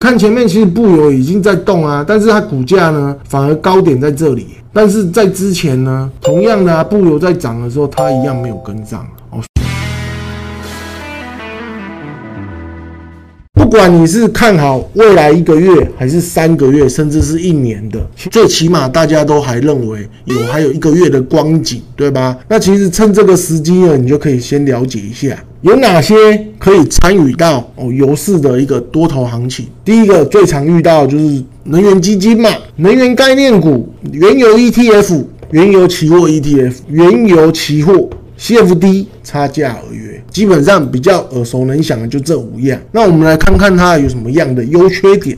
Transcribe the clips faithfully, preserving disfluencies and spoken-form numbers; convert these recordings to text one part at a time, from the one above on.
看前面其实布有已经在动啊，但是它股价呢反而高点在这里，但是在之前呢，同样的啊，布有在涨的时候，它一样没有跟上哦。不管你是看好未来一个月，还是三个月，甚至是一年的，最起码大家都还认为有还有一个月的光景，对吧？那其实趁这个时机呢，你就可以先了解一下。 有哪些可以参与到哦油市的一个多头行情？第一个最常遇到的就是能源基金嘛，能源概念股、原油 E T F、原油期货 E T F、原油期货 C F D 差价合约，基本上比较耳熟能详的就这五样。那我们来看看它有什么样的优缺点。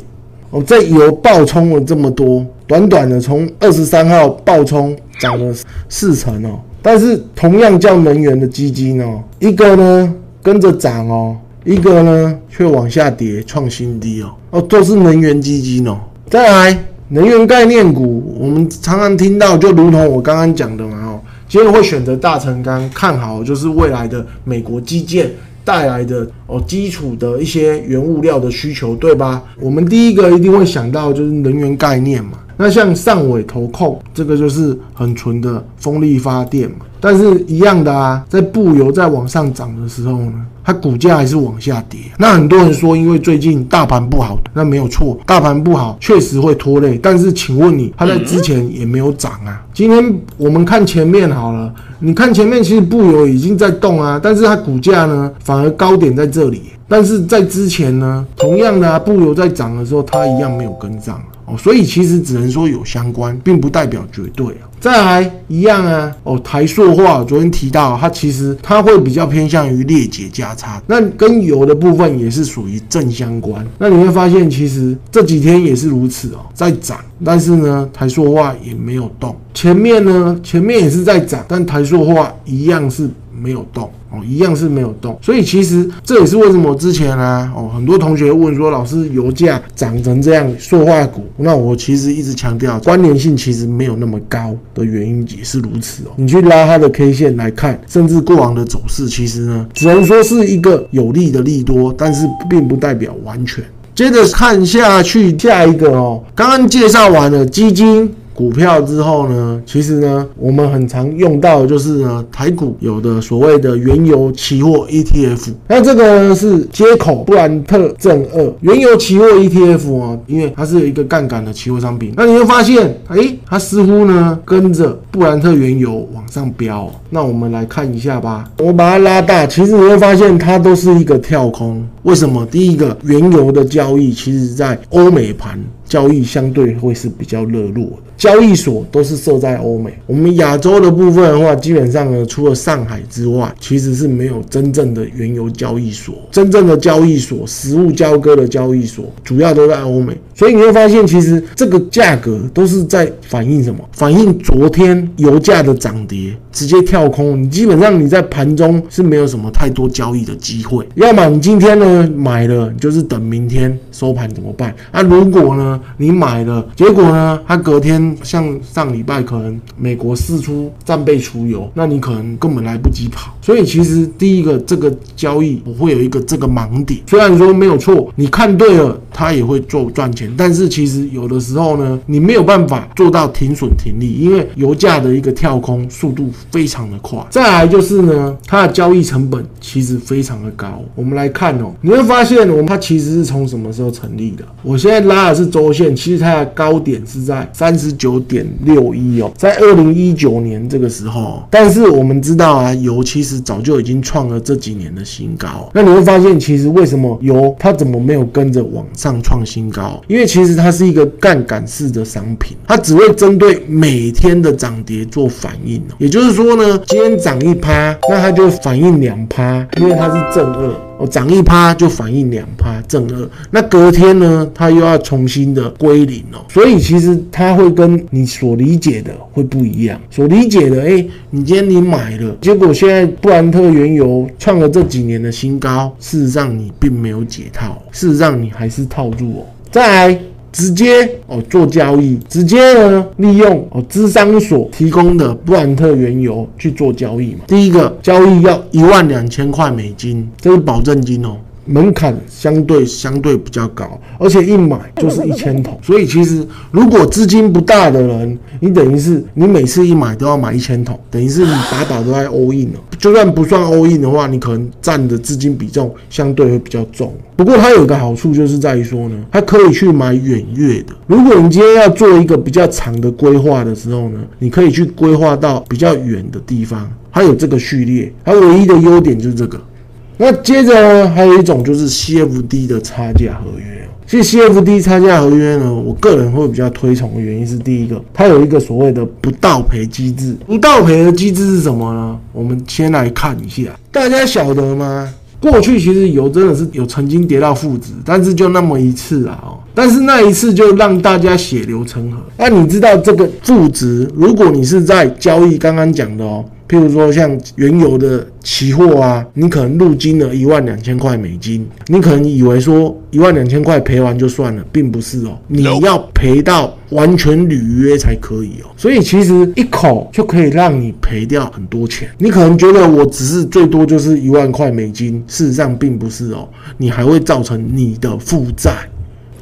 哦，在油暴冲了这么多，短短的从二十三号暴冲涨了四成哦。 但是同样叫能源的基金哦，一个呢跟着涨哦，一个呢却往下跌创新低哦，哦都是能源基金哦。再来能源概念股，我们常常听到，就如同我刚刚讲的嘛哦，今天会选择大成钢，看好就是未来的美国基建带来的哦基础的一些原物料的需求，对吧？我们第一个一定会想到就是能源概念嘛。 那像上尾投控，这个就是很纯的风力发电嘛，但是一样的啊，在布油在往上涨的时候呢，它股价还是往下跌。那很多人说，因为最近大盘不好，那没有错，大盘不好确实会拖累。但是请问你，它在之前也没有涨啊。今天我们看前面好了，你看前面其实布油已经在动啊，但是它股价呢反而高点在这里，但是在之前呢，同样的啊，布油在涨的时候，它一样没有跟上。 哦，所以其实只能说有相关，并不代表绝对啊。再来一样啊，哦，台塑化昨天提到，它其实它会比较偏向于裂解价差，那跟油的部分也是属于正相关。那你会发现，其实这几天也是如此哦，在涨，但是呢，台塑化也没有动。前面呢，前面也是在涨，但台塑化一样是没有动。 哦，一样是没有动，所以其实这也是为什么之前啊，哦，很多同学问说，老师油价涨成这样，塑化股，那我其实一直强调关联性其实没有那么高的原因也是如此哦。你去拉它的 K 线来看，甚至过往的走势，其实呢，只能说是一个有利的利多，但是并不代表完全。接着看下去，下一个哦，刚刚介绍完了基金。 股票之后呢，其实呢，我们很常用到的就是呢，台股有的所谓的原油期货 E T F， 那这个呢是接口布兰特正二原油期货 E T F 哦，因为它是有一个杠杆的期货商品，那你会发现，哎，它似乎呢跟着布兰特原油往上飙、哦。那我们来看一下吧，我把它拉大，其实你会发现它都是一个跳空。为什么？第一个，原油的交易其实在欧美盘。 交易相对会是比较热络的，交易所都是设在欧美。我们亚洲的部分的话，基本上呢，除了上海之外，其实是没有真正的原油交易所。真正的交易所，实物交割的交易所，主要都在欧美。所以你会发现，其实这个价格都是在反映什么？反映昨天油价的涨跌，直接跳空。你基本上你在盘中是没有什么太多交易的机会。要么你今天呢买了，就是等明天收盘怎么办？那、啊、如果呢？ 你买了，结果呢？它隔天像上礼拜，可能美国释出战备储油，那你可能根本来不及跑。所以其实第一个，这个交易我会有一个这个盲点。虽然说没有错，你看对了，它也会做赚钱，但是其实有的时候呢，你没有办法做到停损停利，因为油价的一个跳空速度非常的快。再来就是呢，它的交易成本其实非常的高。我们来看哦，你会发现我们它其实是从什么时候成立的？我现在拉的是周。 其实它的高点是在 三十九点六一 哦，在二零一九年这个时候，但是我们知道啊，油其实早就已经创了这几年的新高。那你会发现，其实为什么油它怎么没有跟着往上创新高？因为其实它是一个杠杆式的商品，它只会针对每天的涨跌做反应哦。也就是说呢，今天涨一趴，那它就反应两趴，因为它是正二。 哦，涨一趴就反映两趴正二，那隔天呢，它又要重新的归零哦，所以其实它会跟你所理解的会不一样，所理解的，哎、欸，你今天你买了，结果现在布兰特原油创了这几年的新高，事实上你并没有解套，事实上你还是套住哦，再来。 直接哦做交易，直接呢利用哦芝商所提供的布兰特原油去做交易嘛。第一个交易要一万两千块美金，这是保证金哦。门槛相对相对比较高，而且一买就是一千桶，所以其实如果资金不大的人，你等于是你每次一买都要买一千桶，等于是你打打都在 all in 了。就算不算 all in 的话，你可能占的资金比重相对会比较重。不过它有一个好处就是在于说呢，它可以去买远月的。如果你今天要做一个比较长的规划的时候呢，你可以去规划到比较远的地方。它有这个序列，它唯一的优点就是这个。那接着呢，还有一种就是 C F D 的差价合约。其实 C F D 差价合约呢，我个人会比较推崇的原因是，第一个，它有一个所谓的不倒赔机制。不倒赔的机制是什么呢？我们先来看一下，大家晓得吗？过去其实油真的是有曾经跌到负值，但是就那么一次啊、哦，但是那一次就让大家血流成河。那你知道这个负值，如果你是在交易刚刚讲的哦。譬如说像原油的期货啊，你可能入金了一万两千块美金，你可能以为说一万两千块赔完就算了，并不是哦，你要赔到完全履约才可以哦。所以其实一口就可以让你赔掉很多钱。你可能觉得我只是最多就是一万块美金，事实上并不是哦，你还会造成你的负债。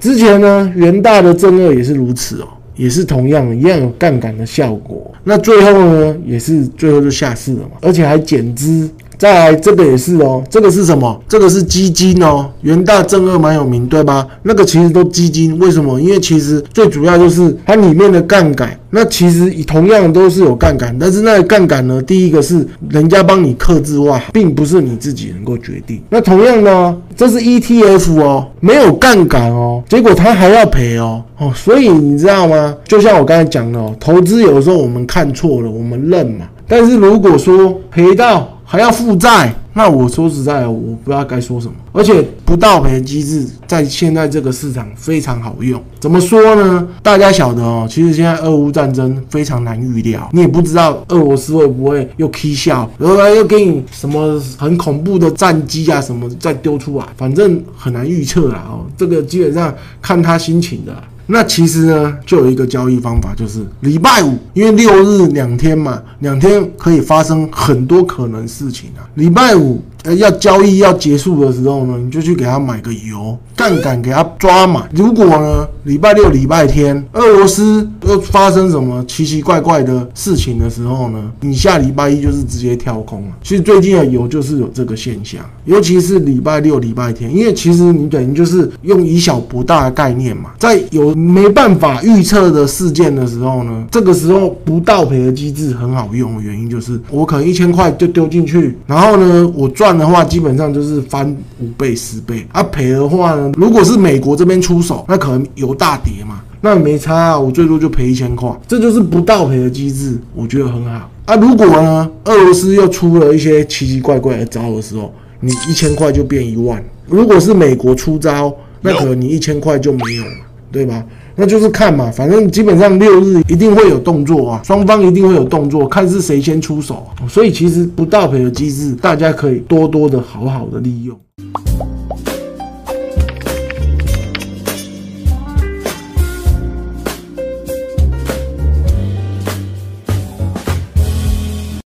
之前呢，元大的正二也是如此哦。也是同样的，一样有杠杆的效果。那最后呢，也是最后就下市了嘛，而且还减资。再来这个也是哦，这个是什么？这个是基金哦，元大正二蛮有名，对吧？那个其实都基金，为什么？因为其实最主要就是它里面的杠杆。那其实同样都是有杠杆，但是那个杠杆呢，第一个是人家帮你客制化，并不是你自己能够决定。那同样呢，这是 E T F 哦，没有杠杆哦，结果它还要赔哦。哦，所以你知道吗？就像我刚才讲的哦，投资有时候我们看错了，我们认嘛。但是如果说赔到还要负债，那我说实在的，我不知道该说什么。而且不倒赔机制在现在这个市场非常好用。怎么说呢？大家晓得哦，其实现在俄乌战争非常难预料，你也不知道俄罗斯会不会又踢笑，然后又给你什么很恐怖的战机啊什么再丢出来，反正很难预测啦哦。这个基本上看他心情的啦。那其实呢，就有一个交易方法，就是礼拜五，因为六日两天嘛，两天可以发生很多可能事情啊。礼拜五、呃、要交易要结束的时候呢，你就去给他买个油，杠杆给他抓满。如果呢，礼拜六、礼拜天，俄罗斯又发生什么奇奇怪怪的事情的时候呢，你下礼拜一就是直接跳空了。其实最近的油就是有这个现象，尤其是礼拜六、礼拜天，因为其实你等于就是用以小博大的概念嘛，在有没办法预测的事件的时候呢，这个时候不倒赔的机制很好用的原因就是，我可能一千块就丢进去，然后呢，我赚的话基本上就是翻五倍、十倍，啊赔的话呢，如果是美国这边出手，那可能油大跌嘛，那没差啊，我最多就赔一千块，这就是不倒赔的机制，我觉得很好啊。如果呢，俄罗斯又出了一些奇奇怪怪的招的时候，你一千块就变一万；如果是美国出招，那可能你一千块就没有了。对吧？那就是看嘛，反正基本上六日一定会有动作啊，双方一定会有动作，看是谁先出手啊。所以其实不倒赔的机制，大家可以多多的好好的利用。